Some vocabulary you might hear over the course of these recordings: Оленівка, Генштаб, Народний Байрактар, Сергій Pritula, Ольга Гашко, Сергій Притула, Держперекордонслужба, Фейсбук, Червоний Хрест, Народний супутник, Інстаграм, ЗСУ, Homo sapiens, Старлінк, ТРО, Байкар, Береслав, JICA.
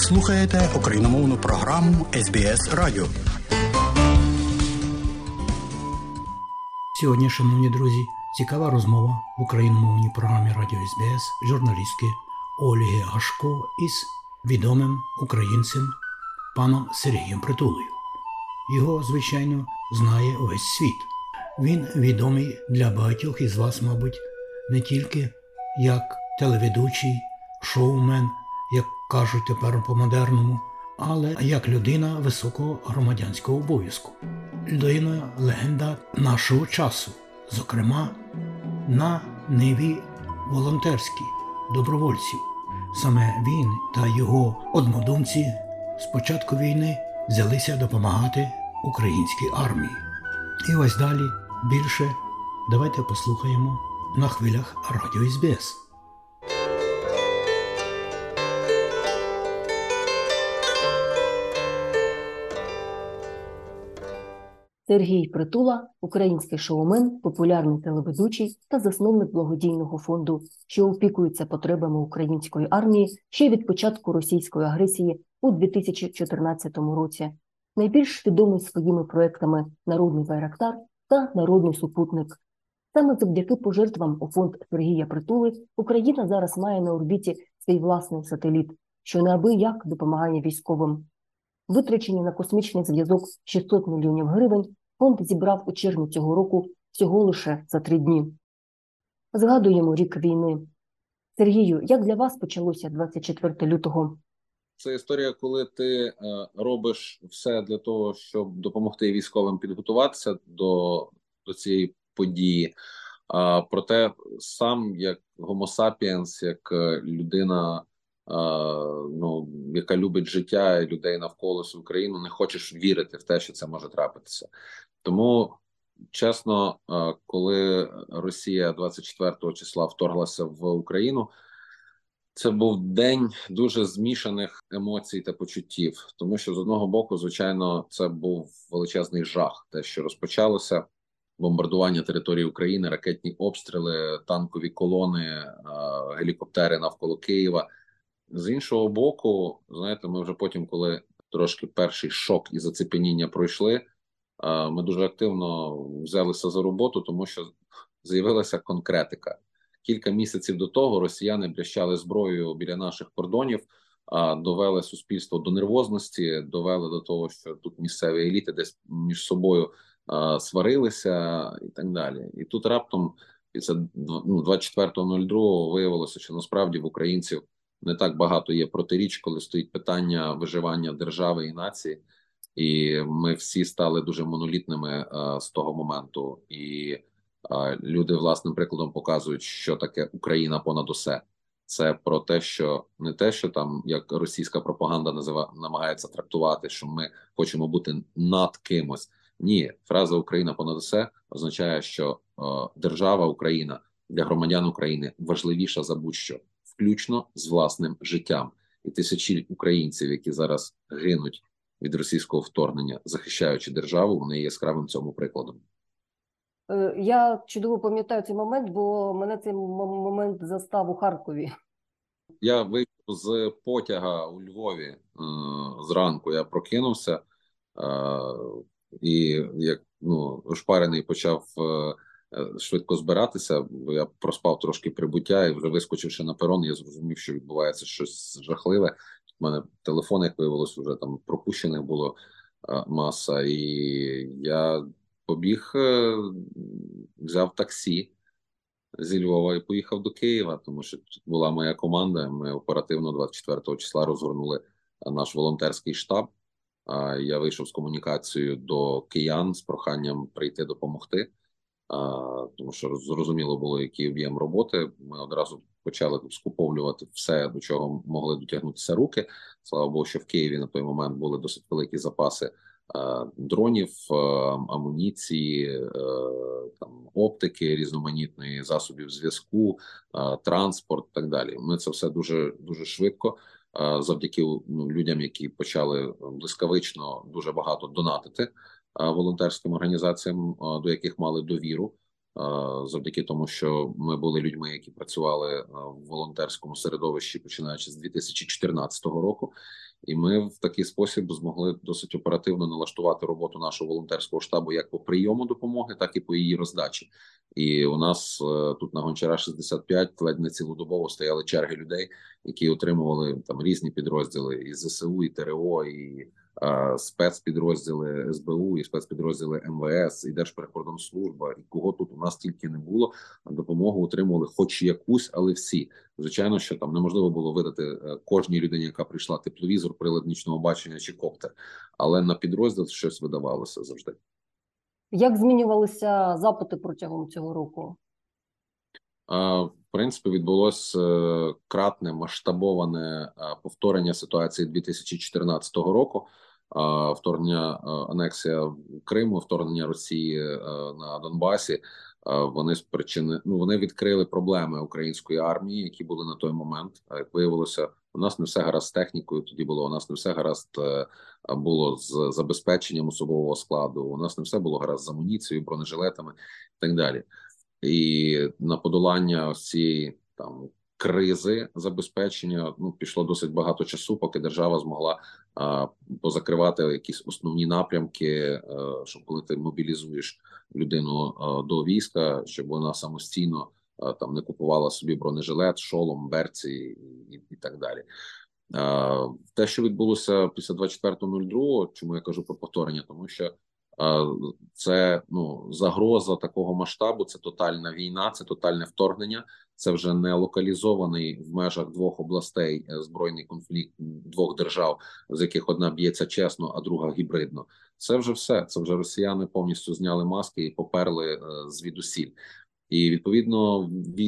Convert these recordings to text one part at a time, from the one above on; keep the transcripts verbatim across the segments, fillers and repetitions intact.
слухаєте україномовну програму ес бе ес Радіо. Сьогодні, шановні друзі, цікава розмова в україномовній програмі Радіо ес бе ес журналістки Ольги Гашко із відомим українцем паном Сергієм Притулою. Його, звичайно, знає увесь світ. Він відомий для багатьох із вас, мабуть, не тільки як телеведучий, шоумен, як кажуть тепер по-модерному, але як людина високого громадянського обов'язку. Людина – легенда нашого часу, зокрема, на ниві волонтерській, добровольців. Саме він та його однодумці з початку війни взялися допомагати українській армії. І ось далі більше давайте послухаємо на хвилях Радіо ес бе ес. Сергій Притула – український шоумен, популярний телеведучий та засновник благодійного фонду, що опікується потребами української армії ще від початку російської агресії у дві тисячі чотирнадцятому році. Найбільш відомий своїми проектами «Народний Байрактар» та «Народний супутник». Саме завдяки пожертвам у фонд Сергія Притули Україна зараз має на орбіті свій власний сателіт, що неабияк допомагає військовим. Витрачені на космічний зв'язок шістсот мільйонів гривень фонд зібрав у червні цього року всього лише за три дні. Згадуємо рік війни. Сергію, як для вас почалося двадцять четвертого лютого? Це історія, коли ти робиш все для того, щоб допомогти військовим підготуватися до, до цієї події. А, проте сам, як Homo sapiens, як людина, а, ну, яка любить життя і людей навколо свою країну, не хочеш вірити в те, що це може трапитися. Тому, чесно, коли Росія двадцять четвертого числа вторглася в Україну, це був день дуже змішаних емоцій та почуттів, тому що з одного боку, звичайно, це був величезний жах, те, що розпочалося, бомбардування території України, ракетні обстріли, танкові колони, гелікоптери навколо Києва. З іншого боку, знаєте, ми вже потім, коли трошки перший шок і зацепеніння пройшли, ми дуже активно взялися за роботу, тому що з'явилася конкретика. Кілька місяців до того росіяни брящали зброєю біля наших кордонів, довели суспільство до нервозності, довели до того, що тут місцеві еліти десь між собою сварилися і так далі. І тут раптом після двадцять четвертого другого виявилося, що насправді в українців не так багато є протиріч, коли стоїть питання виживання держави і нації. І ми всі стали дуже монолітними з того моменту. І люди власним прикладом показують, що таке Україна понад усе. Це про те, що не те, що там, як російська пропаганда називає, намагається трактувати, що ми хочемо бути над кимось. Ні, фраза «Україна понад усе» означає, що е, держава Україна для громадян України важливіша за будь-що, включно з власним життям. І тисячі українців, які зараз гинуть від російського вторгнення, захищаючи державу, вони є яскравим цьому прикладом. Я чудово пам'ятаю цей момент, бо мене цей момент застав у Харкові. Я вийшов з потяга у Львові зранку, я прокинувся і, як ну, ошпарений, почав швидко збиратися, бо я проспав трошки прибуття і вже вискочивши на перон, я зрозумів, що відбувається щось жахливе. У мене телефон, як виявилось, вже там пропущених було маса, і я побіг, взяв таксі зі Львова і поїхав до Києва, тому що тут була моя команда, ми оперативно двадцять четвертого числа розгорнули наш волонтерський штаб. Я вийшов з комунікацією до киян з проханням прийти допомогти, тому що зрозуміло було, який об'єм роботи. Ми одразу почали скуповлювати все, до чого могли дотягнутися руки. Слава Богу, що в Києві на той момент були досить великі запаси дронів, амуніції, там, оптики різноманітної, засобів зв'язку, транспорт і так далі. Ми це все дуже, дуже швидко, завдяки ну, людям, які почали блискавично дуже багато донатити волонтерським організаціям, до яких мали довіру, завдяки тому, що ми були людьми, які працювали в волонтерському середовищі, починаючи з дві тисячі чотирнадцятого року. І ми в такий спосіб змогли досить оперативно налаштувати роботу нашого волонтерського штабу як по прийому допомоги, так і по її роздачі. І у нас тут на Гончара шістдесят п'ять ледь не цілодобово стояли черги людей, які отримували там різні підрозділи і ЗСУ, і ТРО, і а, спецпідрозділи ес бе у, і спецпідрозділи ем ве ес, і Держперекордонслужба, і кого тут у нас тільки не було. Допомогу отримували хоч якусь, але всі. Звичайно, що там неможливо було видати кожній людині, яка прийшла, тепловізор, прилад нічного бачення чи коптер. Але на підрозділ щось видавалося завжди. Як змінювалися запити протягом цього року? В принципі, відбулося кратне, масштабоване повторення ситуації дві тисячі чотирнадцятого року. Вторгнення, анексія Криму, вторгнення Росії на Донбасі. Вони спричини, ну, вони відкрили проблеми української армії, які були на той момент. Як виявилося, у нас не все гаразд з технікою тоді було, у нас не все гаразд було з забезпеченням особового складу, у нас не все було гаразд з амуніцією, бронежилетами і так далі. І на подолання ось цієї там кризи забезпечення, ну, пішло досить багато часу, поки держава змогла а, позакривати якісь основні напрямки, а, щоб коли ти мобілізуєш людину а, до війська, щоб вона самостійно а, там не купувала собі бронежилет, шолом, берці і, і так далі. А, те, що відбулося після двадцять четвертого лютого, чому я кажу про повторення, тому що це, ну, загроза такого масштабу, це тотальна війна, це тотальне вторгнення, це вже не локалізований в межах двох областей збройний конфлікт двох держав, з яких одна б'ється чесно, а друга гібридно. Це вже все, це вже росіяни повністю зняли маски і поперли звідусіль. І, відповідно,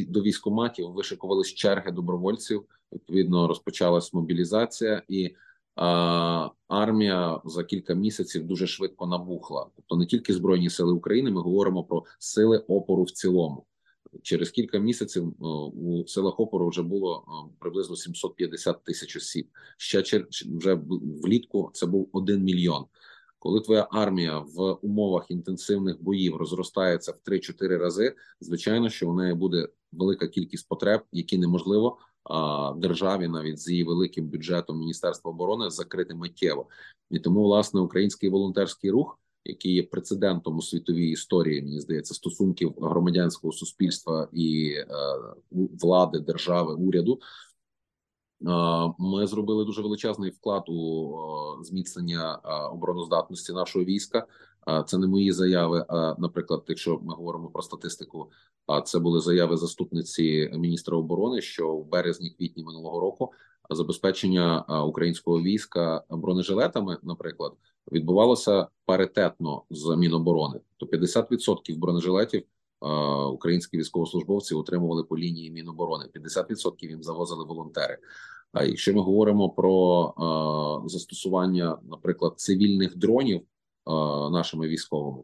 до військкоматів вишикувались черги добровольців, відповідно, розпочалась мобілізація, і армія за кілька місяців дуже швидко набухла. Тобто не тільки Збройні сили України, ми говоримо про сили опору в цілому. Через кілька місяців у силах опору вже було приблизно сімсот п'ятдесят тисяч осіб. Ще вже влітку це був один мільйон. Коли твоя армія в умовах інтенсивних боїв розростається в три-чотири рази, звичайно, що в неї буде велика кількість потреб, які неможливо державі навіть з її великим бюджетом Міністерства оборони закрити миттєво. І тому, власне, український волонтерський рух, який є прецедентом у світовій історії, мені здається, стосунків громадянського суспільства і е, влади, держави, уряду, ми зробили дуже величезний вклад у зміцнення обороноздатності нашого війська. Це не мої заяви, а, наприклад, якщо ми говоримо про статистику, це були заяви заступниці міністра оборони, що в березні-квітні минулого року забезпечення українського війська бронежилетами, наприклад, відбувалося паритетно з Міноборони. То п'ятдесят відсотків бронежилетів українські військовослужбовці отримували по лінії Міноборони, п'ятдесят відсотків їм завозили волонтери. А якщо ми говоримо про застосування, наприклад, цивільних дронів нашими військовими,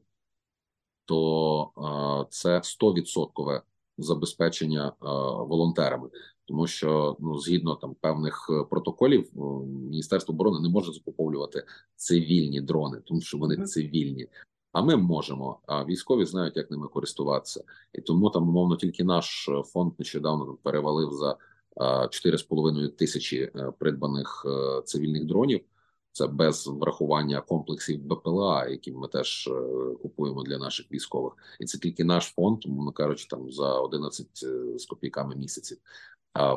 то це сто відсотків забезпечення волонтерами. Тому що, ну, згідно там певних протоколів, Міністерство оборони не може закуповувати цивільні дрони, тому що вони цивільні. А ми можемо, а військові знають, як ними користуватися. І тому там, умовно, тільки наш фонд нещодавно перевалив за чотири з половиною тисячі придбаних цивільних дронів. Це без врахування комплексів БПЛА, які ми теж купуємо для наших військових. І це тільки наш фонд, ми кажучи, там за одинадцять з копійками місяців. А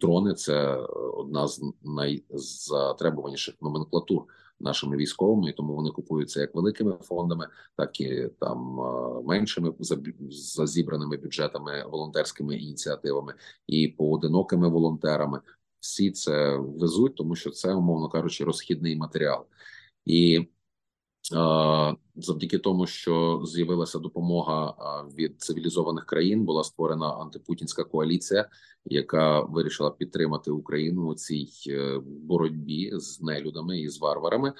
дрони – це одна з найзатребуваніших номенклатур нашими військовими, і тому вони купуються як великими фондами, так і там меншими за зібраними бюджетами, волонтерськими ініціативами і поодинокими волонтерами. Всі це везуть, тому що це, умовно кажучи, розхідний матеріал. І е, завдяки тому, що з'явилася допомога від цивілізованих країн, була створена антипутінська коаліція, яка вирішила підтримати Україну у цій боротьбі з нелюдами і з варварами. Е,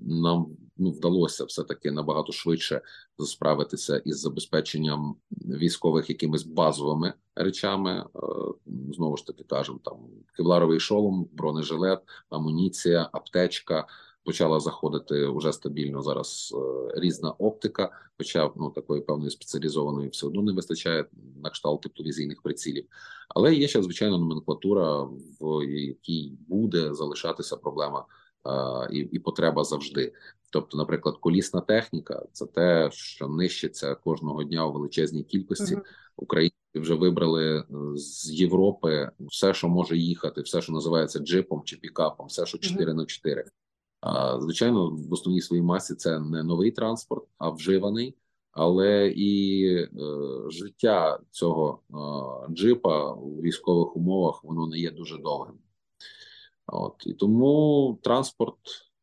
нам ну, вдалося все-таки набагато швидше справитися із забезпеченням військових якимись базовими речами. Знову ж таки кажемо, там кевларовий шолом, бронежилет, амуніція, аптечка, почала заходити вже стабільно зараз е, різна оптика, хоча ну, такої певної спеціалізованої все одно не вистачає на кшталт тепловізійних прицілів. Але є ще, звичайно, номенклатура, в якій буде залишатися проблема е, і, і потреба завжди. Тобто, наприклад, колісна техніка – це те, що нищиться кожного дня у величезній кількості. Uh-huh. Українці вже вибрали з Європи все, що може їхати, все, що називається джипом чи пікапом, все, що чотири на чотири. А, звичайно, в основній своїй масі це не новий транспорт, а вживаний, але і е, життя цього е, джипа у військових умовах, воно не є дуже довгим. От, і тому транспорт,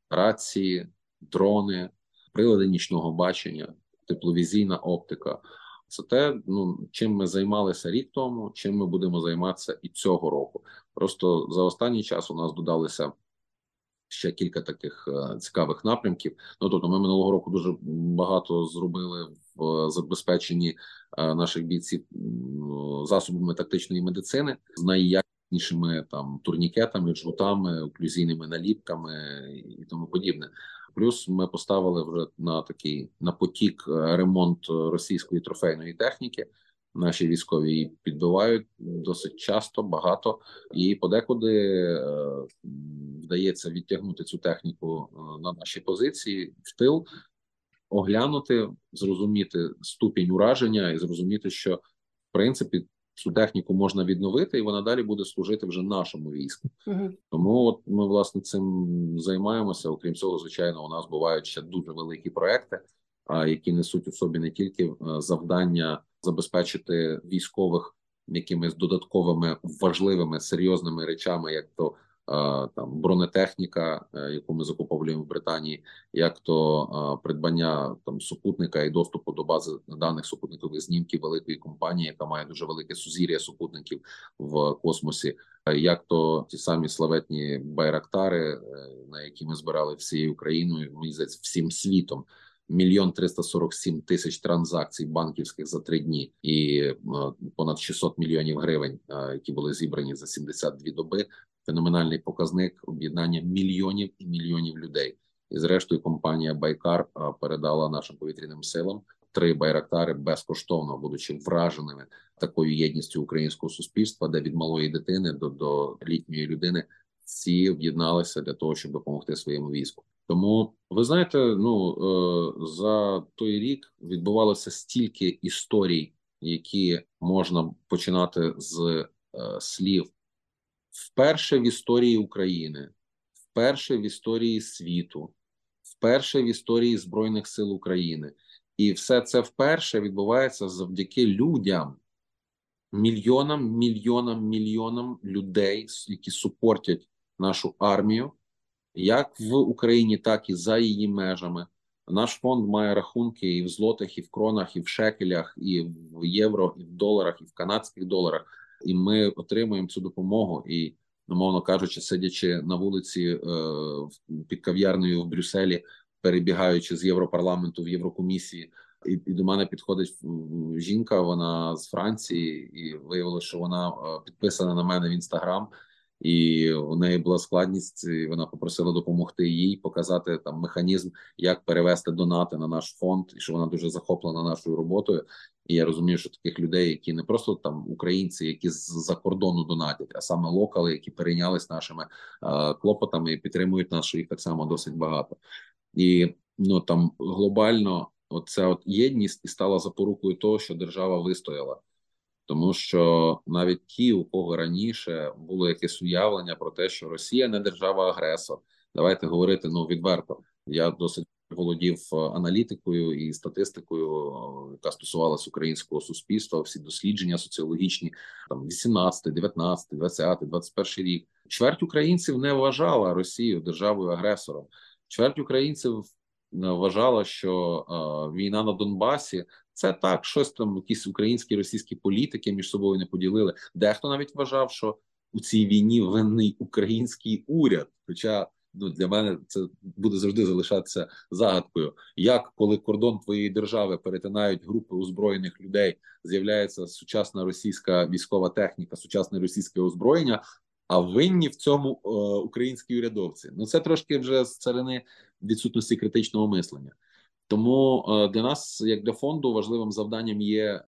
рації, дрони, прилади нічного бачення, тепловізійна оптика – це те, ну, чим ми займалися рік тому, чим ми будемо займатися і цього року. Просто за останній час у нас додалися ще кілька таких е, цікавих напрямків. Ну, тобто ми минулого року дуже багато зробили в забезпеченні е, наших бійців е, засобами тактичної медицини з найякіснішими там турнікетами, джгутами, оклюзійними наліпками і тому подібне. Плюс ми поставили вже на такий на потік ремонт російської трофейної техніки. Наші військові її підбивають досить часто, багато, і подекуди е, вдається відтягнути цю техніку на наші позиції в тил, оглянути, зрозуміти ступінь ураження і зрозуміти, що, в принципі, цю техніку можна відновити, і вона далі буде служити вже нашому війську. Угу. Тому от ми, власне, цим займаємося. Окрім цього, звичайно, у нас бувають ще дуже великі проекти, які несуть у собі не тільки завдання забезпечити військових якимись додатковими важливими, серйозними речами, як то там бронетехніка, яку ми закуповуємо в Британії, як то придбання там супутника і доступу до бази даних супутникових знімків великої компанії, яка має дуже велике сузір'я супутників в космосі, як то ті самі славетні байрактари, на які ми збирали всією Україною, мені здається, всім світом. Мільйон триста сорок сім тисяч транзакцій банківських за три дні і понад шістсот мільйонів гривень, які були зібрані за сімдесят дві доби. Феноменальний показник об'єднання мільйонів і мільйонів людей. І зрештою компанія «Байкар» передала нашим повітряним силам три байрактари безкоштовно, будучи враженими такою єдністю українського суспільства, де від малої дитини до, до літньої людини всі об'єдналися для того, щоб допомогти своєму війську. Тому, ви знаєте, ну за той рік відбувалося стільки історій, які можна починати з слів «вперше в історії України», «вперше в історії світу», «вперше в історії Збройних сил України». І все це вперше відбувається завдяки людям, мільйонам, мільйонам, мільйонам людей, які супортять нашу армію, як в Україні, так і за її межами. Наш фонд має рахунки і в злотах, і в кронах, і в шекелях, і в євро, і в доларах, і в канадських доларах. І ми отримуємо цю допомогу. І, умовно кажучи, сидячи на вулиці під кав'ярнею в Брюсселі, перебігаючи з Європарламенту в Єврокомісії, і, і до мене підходить жінка, вона з Франції, і виявилося, що вона підписана на мене в Інстаграм, і у неї була складність, і вона попросила допомогти їй, показати там механізм, як перевести донати на наш фонд, і що вона дуже захоплена нашою роботою. І я розумію, що таких людей, які не просто там українці, які з-за кордону донатять, а саме локали, які перейнялись нашими е- клопотами і підтримують нас, що їх так само досить багато. І ну там глобально оця от єдність і стала запорукою того, що держава вистояла. Тому що навіть ті, у кого раніше було якесь уявлення про те, що Росія не держава-агресор. Давайте говорити, ну, відверто. Я досить володів аналітикою і статистикою, яка стосувалась українського суспільства, всі дослідження соціологічні, там, вісімнадцятий, дев'ятнадцятий, двадцятий, двадцять перший рік. Чверть українців не вважала Росію державою-агресором. Чверть українців вважала, що е, війна на Донбасі це так, щось там якісь українські, російські політики між собою не поділили. Дехто навіть вважав, що у цій війні винний український уряд. Хоча ну, для мене це буде завжди залишатися загадкою. Як, коли кордон твоєї держави перетинають групи озброєних людей, з'являється сучасна російська військова техніка, сучасне російське озброєння, а винні в цьому е, українські урядовці. Ну це трошки вже з царини відсутності критичного мислення. Тому е, для нас, як для фонду, важливим завданням є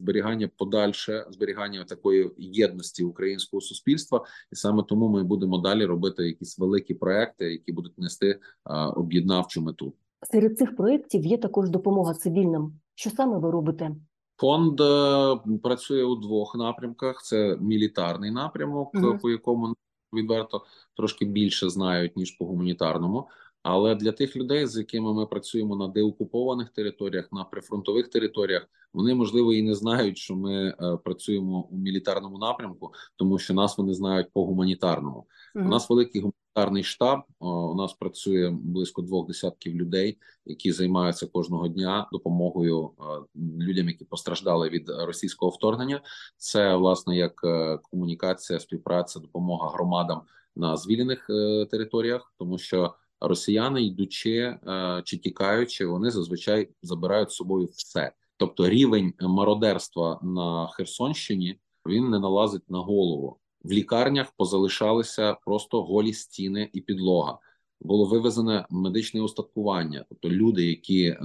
зберігання подальше, зберігання такої єдності українського суспільства. І саме тому ми будемо далі робити якісь великі проекти, які будуть нести е, об'єднавчу мету. Серед цих проєктів є також допомога цивільним. Що саме ви робите? Фонд е, працює у двох напрямках. Це мілітарний напрямок, mm-hmm. по якому, відверто, трошки більше знають, ніж по гуманітарному. Але для тих людей, з якими ми працюємо на деокупованих територіях, на прифронтових територіях, вони, можливо, і не знають, що ми е, працюємо у мілітарному напрямку, тому що нас вони знають по гуманітарному. Mm-hmm. У нас великий гуманітарний штаб, о, у нас працює близько двох десятків людей, які займаються кожного дня допомогою е, людям, які постраждали від російського вторгнення. Це, власне, як е, комунікація, співпраця, допомога громадам на звільнених е, територіях, тому що росіяни, йдучи чи тікаючи, вони зазвичай забирають з собою все. Тобто рівень мародерства на Херсонщині, він не налазить на голову. В лікарнях позалишалися просто голі стіни і підлога. Було вивезене медичне устаткування, тобто люди, які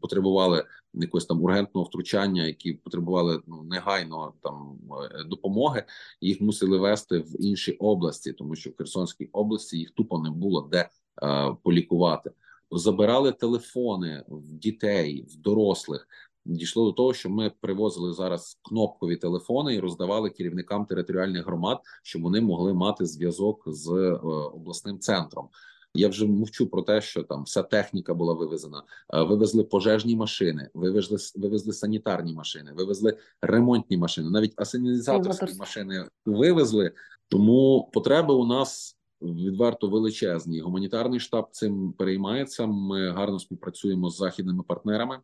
потребували якогось там ургентного втручання, які потребували ну, негайно там допомоги, їх мусили везти в інші області, тому що в Херсонській області їх тупо не було де е, полікувати. Забирали телефони в дітей, в дорослих. Дійшло до того, що ми привозили зараз кнопкові телефони і роздавали керівникам територіальних громад, щоб вони могли мати зв'язок з е, обласним центром. Я вже мовчу про те, що там вся техніка була вивезена, вивезли пожежні машини, вивезли, вивезли санітарні машини, вивезли ремонтні машини, навіть асенізаторські машини вивезли. Тому потреби у нас відверто величезні. Гуманітарний штаб цим переймається, ми гарно співпрацюємо з західними партнерами.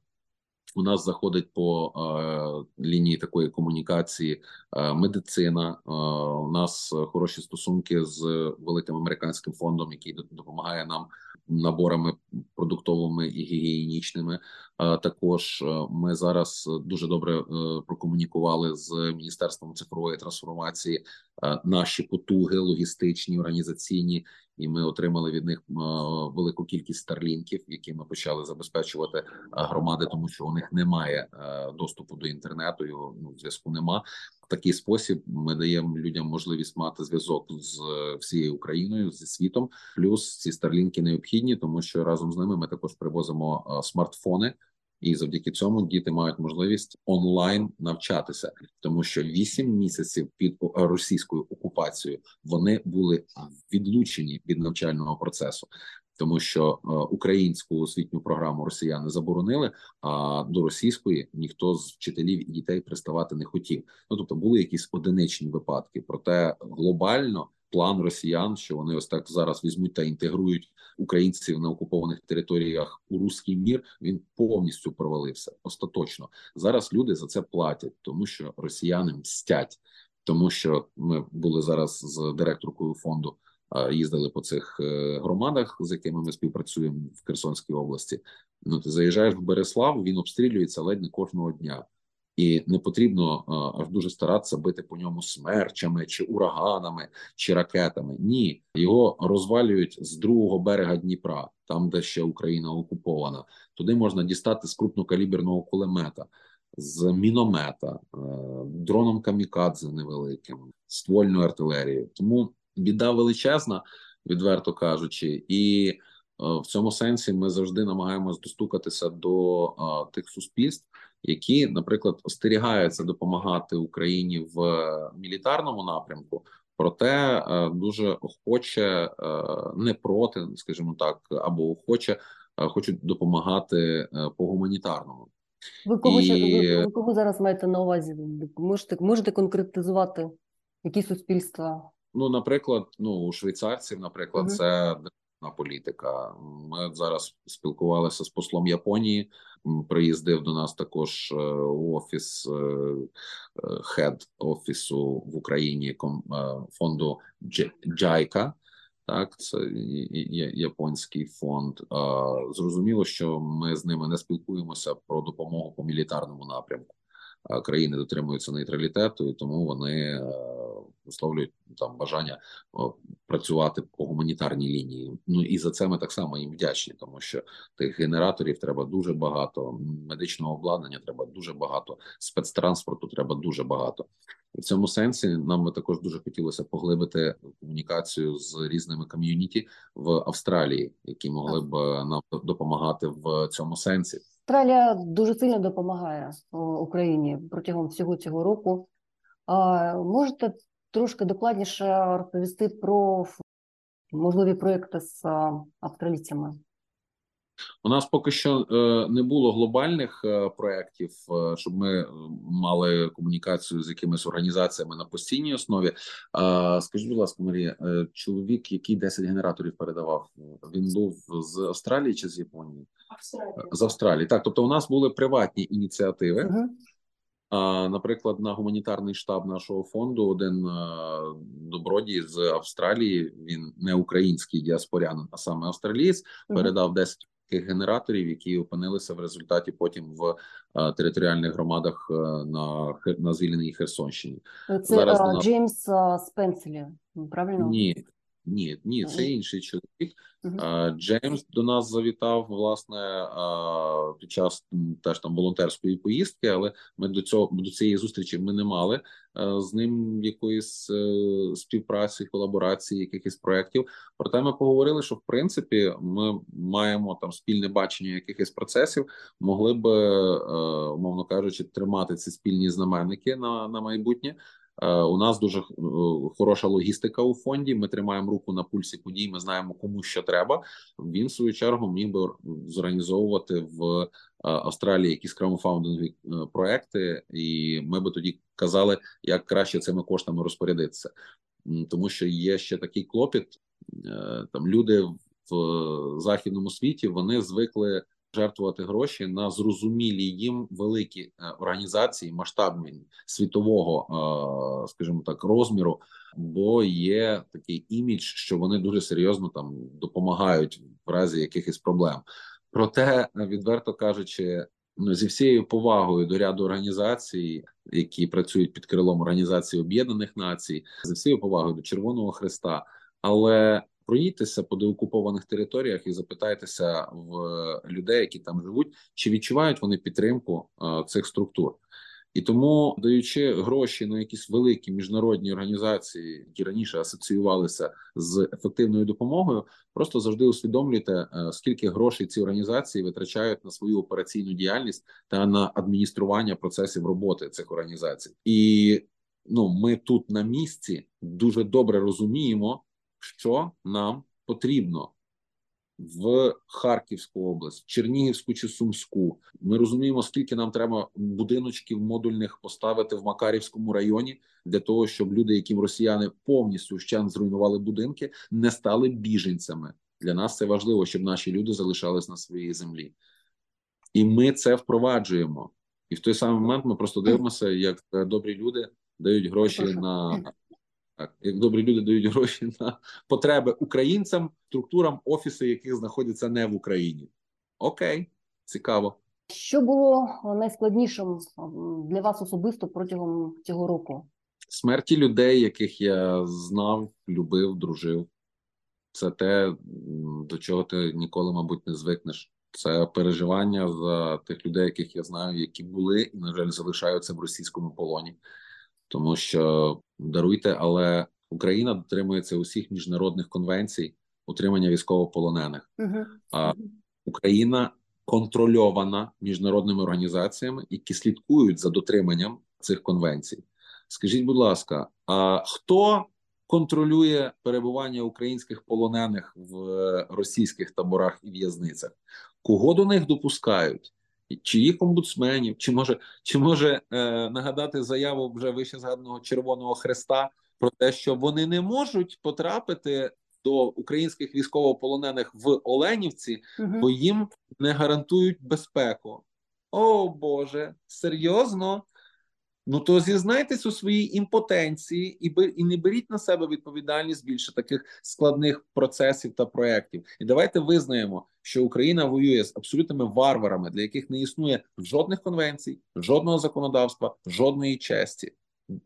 У нас заходить по е, лінії такої комунікації е, медицина. Е, у нас хороші стосунки з великим американським фондом, який допомагає нам наборами продуктовими і гігієнічними. Е, також ми зараз дуже добре е, прокомунікували з Міністерством цифрової трансформації е, наші потуги логістичні, організаційні. І ми отримали від них велику кількість старлінків, які ми почали забезпечувати громади, тому що у них немає доступу до інтернету, його ну, зв'язку нема. В такий спосіб ми даємо людям можливість мати зв'язок з всією Україною, зі світом. Плюс ці старлінки необхідні, тому що разом з ними ми також привозимо смартфони, і завдяки цьому діти мають можливість онлайн навчатися, тому що вісім місяців під російською окупацією вони були відлучені від навчального процесу, тому що українську освітню програму росіяни заборонили, а до російської ніхто з вчителів і дітей приставати не хотів. Ну тобто були якісь одиничні випадки, проте глобально план росіян, що вони ось так зараз візьмуть та інтегрують українців на окупованих територіях у руський мір, він повністю провалився, остаточно. Зараз люди за це платять, тому що росіяни мстять. Тому що ми були зараз з директоркою фонду, їздили по цих громадах, з якими ми співпрацюємо в Херсонській області. Ну, ти заїжджаєш в Береслав, він обстрілюється ледь не кожного дня. І не потрібно аж дуже старатися бити по ньому смерчами, чи ураганами, чи ракетами. Ні, його розвалюють з другого берега Дніпра, там, де ще Україна окупована. Туди можна дістати з крупнокаліберного кулемета, з міномета, дроном камікадзе невеликим, ствольною артилерією. Тому біда величезна, відверто кажучи, і в цьому сенсі ми завжди намагаємось достукатися до тих суспільств, які, наприклад, остерігаються допомагати Україні в мілітарному напрямку, проте дуже охоче, не проти, скажімо так, або охоче, хочуть допомагати по гуманітарному. Ви кого, І... ще, ви кого зараз маєте на увазі? Можете, можете конкретизувати, які суспільства? Ну, наприклад, ну, у швейцарців, наприклад, угу. це... на політика. Ми зараз спілкувалися з послом Японії, приїздив до нас також у офіс, хед офісу в Україні фонду джайка, так, це японський фонд. Зрозуміло, що ми з ними не спілкуємося про допомогу по мілітарному напрямку. Країни дотримуються нейтралітету, і тому вони висловлюють там бажання працювати по гуманітарній лінії. Ну і за це ми так само їм вдячні, тому що тих генераторів треба дуже багато, медичного обладнання треба дуже багато, спецтранспорту треба дуже багато. В цьому сенсі нам би також дуже хотілося поглибити комунікацію з різними ком'юніті в Австралії, які могли б нам допомагати в цьому сенсі. Австралія дуже сильно допомагає Україні протягом всього цього року. Можете трошки докладніше розповісти про можливі проекти з австралійцями? У нас поки що не було глобальних проєктів, щоб ми мали комунікацію з якимись організаціями на постійній основі. Скажіть, будь ласка, Марія, чоловік, який десять генераторів передавав, він був з Австралії чи з Японії? Австралії. З Австралії, так. Тобто у нас були приватні ініціативи. Угу. Наприклад, на гуманітарний штаб нашого фонду один добродій з Австралії, він не український діаспорянин, а саме австралієць, передав десять генераторів, які опинилися в результаті потім в а, територіальних громадах на, на Звільненій Херсонщині. Це зараз а, на... Джеймс а, з Пенсілі, правильно? Ні, ні, ні, це інший чоловік. Uh-huh. А, Джеймс до нас завітав, власне, а, під час теж там волонтерської поїздки, але ми до цього до цієї зустрічі ми не мали а, з ним якоїсь а, співпраці, колаборації, якихось проєктів. Проте ми поговорили, що в принципі ми маємо там спільне бачення якихось процесів, могли б, а, умовно кажучи, тримати ці спільні знаменники на, на майбутнє. У нас дуже хороша логістика у фонді, ми тримаємо руку на пульсі подій, ми знаємо, кому що треба. Він, в свою чергу, міг би зорганізовувати в Австралії якісь краудфандингові проекти, і ми би тоді казали, як краще цими коштами розпорядитися. Тому що є ще такий клопіт, там люди в західному світі, вони звикли жертвувати гроші на зрозумілі їм великі організації масштабні світового, скажімо так, розміру, бо є такий імідж, що вони дуже серйозно там допомагають в разі якихось проблем. Проте, відверто кажучи, ну, зі всією повагою до ряду організацій, які працюють під крилом Організації Об'єднаних Націй, зі всією повагою до Червоного Хреста, але проїдьтеся по деокупованих територіях і запитайтеся в людей, які там живуть, чи відчувають вони підтримку е, цих структур. І тому, даючи гроші на якісь великі міжнародні організації, які раніше асоціювалися з ефективною допомогою, просто завжди усвідомлюйте, е, скільки грошей ці організації витрачають на свою операційну діяльність та на адміністрування процесів роботи цих організацій. І ну, ми тут на місці дуже добре розуміємо, що нам потрібно в Харківську область, Чернігівську чи Сумську. Ми розуміємо, скільки нам треба будиночків модульних поставити в Макарівському районі, для того, щоб люди, яким росіяни повністю вщент зруйнували будинки, не стали біженцями. Для нас це важливо, щоб наші люди залишались на своїй землі. І ми це впроваджуємо. І в той самий момент ми просто дивимося, як добрі люди дають гроші на... Так, як добрі люди дають гроші на потреби українцям, структурам, офіси, яких знаходяться не в Україні. Окей, цікаво. Що було найскладнішим для вас особисто протягом цього року? Смерті людей, яких я знав, любив, дружив. Це те, до чого ти ніколи, мабуть, не звикнеш. Це переживання за тих людей, яких я знаю, які були і, на жаль, залишаються в російському полоні. Тому що, даруйте, але Україна дотримується усіх міжнародних конвенцій утримання військовополонених. Uh-huh. А Україна контрольована міжнародними організаціями, які слідкують за дотриманням цих конвенцій. Скажіть, будь ласка, а хто контролює перебування українських полонених в російських таборах і в'язницях? Кого до них допускають? Чи їх омбудсменів, чи може, чи може е, нагадати заяву вже вище згаданого Червоного Хреста про те, що вони не можуть потрапити до українських військовополонених в Оленівці, угу. бо їм не гарантують безпеку. О, Боже, серйозно? Ну то зізнайтесь у своїй імпотенції і би, і не беріть на себе відповідальність більше таких складних процесів та проєктів. І давайте визнаємо, що Україна воює з абсолютними варварами, для яких не існує жодних конвенцій, жодного законодавства, жодної честі,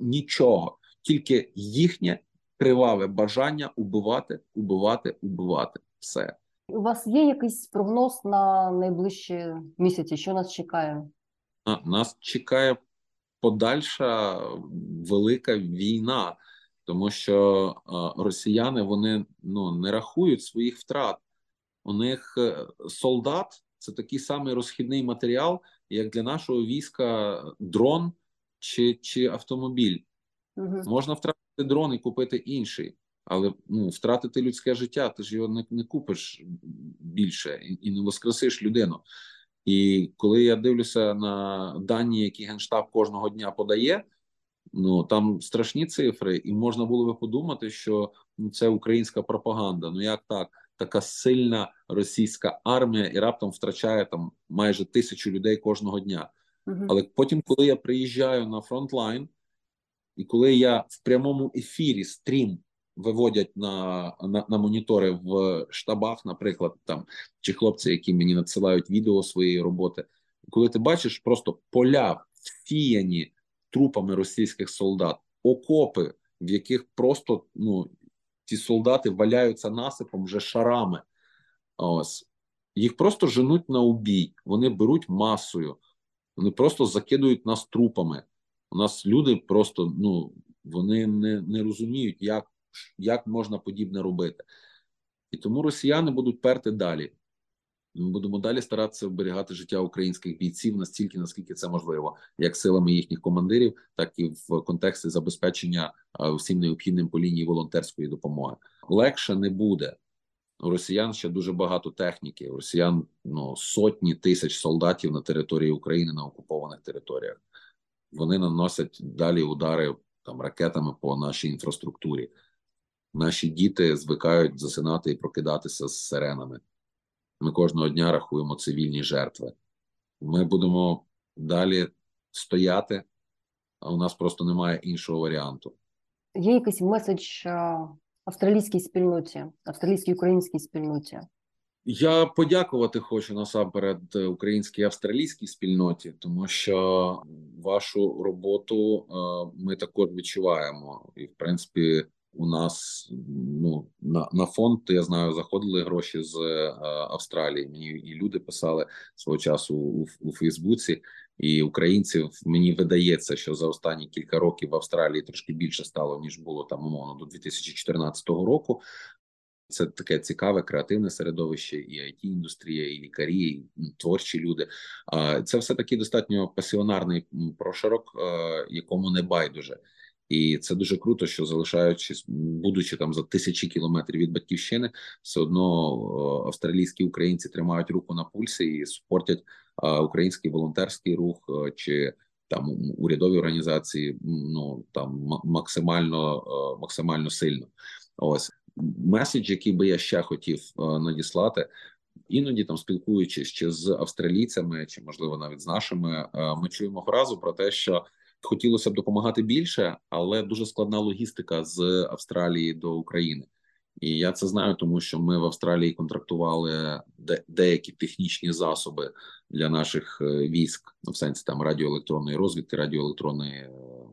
нічого. тільки їхнє криваве бажання убивати, убивати, убивати все. У вас є якийсь прогноз на найближчі місяці? Що нас чекає? Нас чекає подальша велика війна, тому що росіяни, вони ну, не рахують своїх втрат. У них солдат – це такий самий розхідний матеріал, як для нашого війська дрон чи, чи автомобіль. Угу. Можна втратити дрон і купити інший, але ну, втратити людське життя, ти ж його не, не купиш більше і, і не воскресиш людину. І коли я дивлюся на дані, які Генштаб кожного дня подає, ну там страшні цифри, і можна було би подумати, що ну, це українська пропаганда. Ну як так? Така сильна російська армія і раптом втрачає там майже тисячу людей кожного дня. Угу. Але потім, коли я приїжджаю на фронтлайн, і коли я в прямому ефірі стрім виводять на, на, на монітори в штабах, наприклад, там, чи хлопці, які мені надсилають відео своєї роботи. Коли ти бачиш просто поля всіяні трупами російських солдат, окопи, в яких просто ну, ці солдати валяються насипом вже шарами. Ось. Їх просто женуть на убій, вони беруть масою, вони просто закидують нас трупами. У нас люди просто, ну, вони не, не розуміють, як як можна подібне робити. І тому росіяни будуть перти далі. Ми будемо далі старатися вберігати життя українських бійців настільки, наскільки це можливо, як силами їхніх командирів, так і в контексті забезпечення всім необхідним по лінії волонтерської допомоги. Легше не буде. У росіян ще дуже багато техніки. У росіян ну, сотні тисяч солдатів на території України, на окупованих територіях. Вони наносять далі удари там, ракетами по нашій інфраструктурі. Наші діти звикають засинати і прокидатися з сиренами. Ми кожного дня рахуємо цивільні жертви. Ми будемо далі стояти, а у нас просто немає іншого варіанту. Є якийсь меседж австралійській спільноті, австралійській українській спільноті? Я подякувати хочу насамперед українській і австралійській спільноті, тому що вашу роботу ми також відчуваємо. І, в принципі, у нас ну, на, на фонд, я знаю, заходили гроші з е, Австралії. Мені і люди писали свого часу у, у Фейсбуці, і українців, мені видається, що за останні кілька років в Австралії трошки більше стало, ніж було там, умовно, до дві тисячі чотирнадцятого року. Це таке цікаве, креативне середовище, і ай ті-індустрія, і лікарі, і творчі люди. Це все-таки достатньо пасіонарний прошарок, якому не байдуже. І це дуже круто, що залишаючись, будучи там за тисячі кілометрів від батьківщини, все одно австралійські українці тримають руку на пульсі і супортять український волонтерський рух чи там урядові організації, ну там максимально, максимально сильно. Ось меседж, який би я ще хотів надіслати. Іноді там, спілкуючись чи з австралійцями, чи можливо навіть з нашими, ми чуємо фразу про те, що хотілося б допомагати більше, але дуже складна логістика з Австралії до України. І я це знаю, тому що ми в Австралії контрактували де- деякі технічні засоби для наших військ, в сенсі там радіоелектронної розвідки, радіоелектронної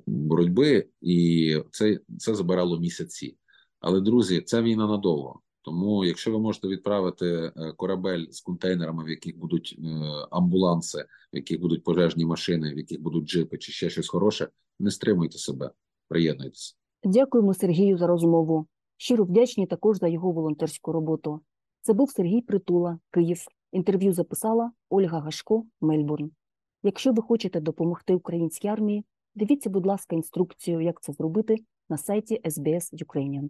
боротьби, і це, це забирало місяці. Але, друзі, ця війна надовго. Тому, якщо ви можете відправити корабель з контейнерами, в яких будуть амбуланси, в яких будуть пожежні машини, в яких будуть джипи чи ще щось хороше, не стримуйте себе, приєднуйтесь. Дякуємо Сергію за розмову. Щиро вдячні також за його волонтерську роботу. Це був Сергій Притула, Київ. Інтерв'ю записала Ольга Гашко, Мельбурн. Якщо ви хочете допомогти українській армії, дивіться, будь ласка, інструкцію, як це зробити на сайті ес бі ес Ukrainian.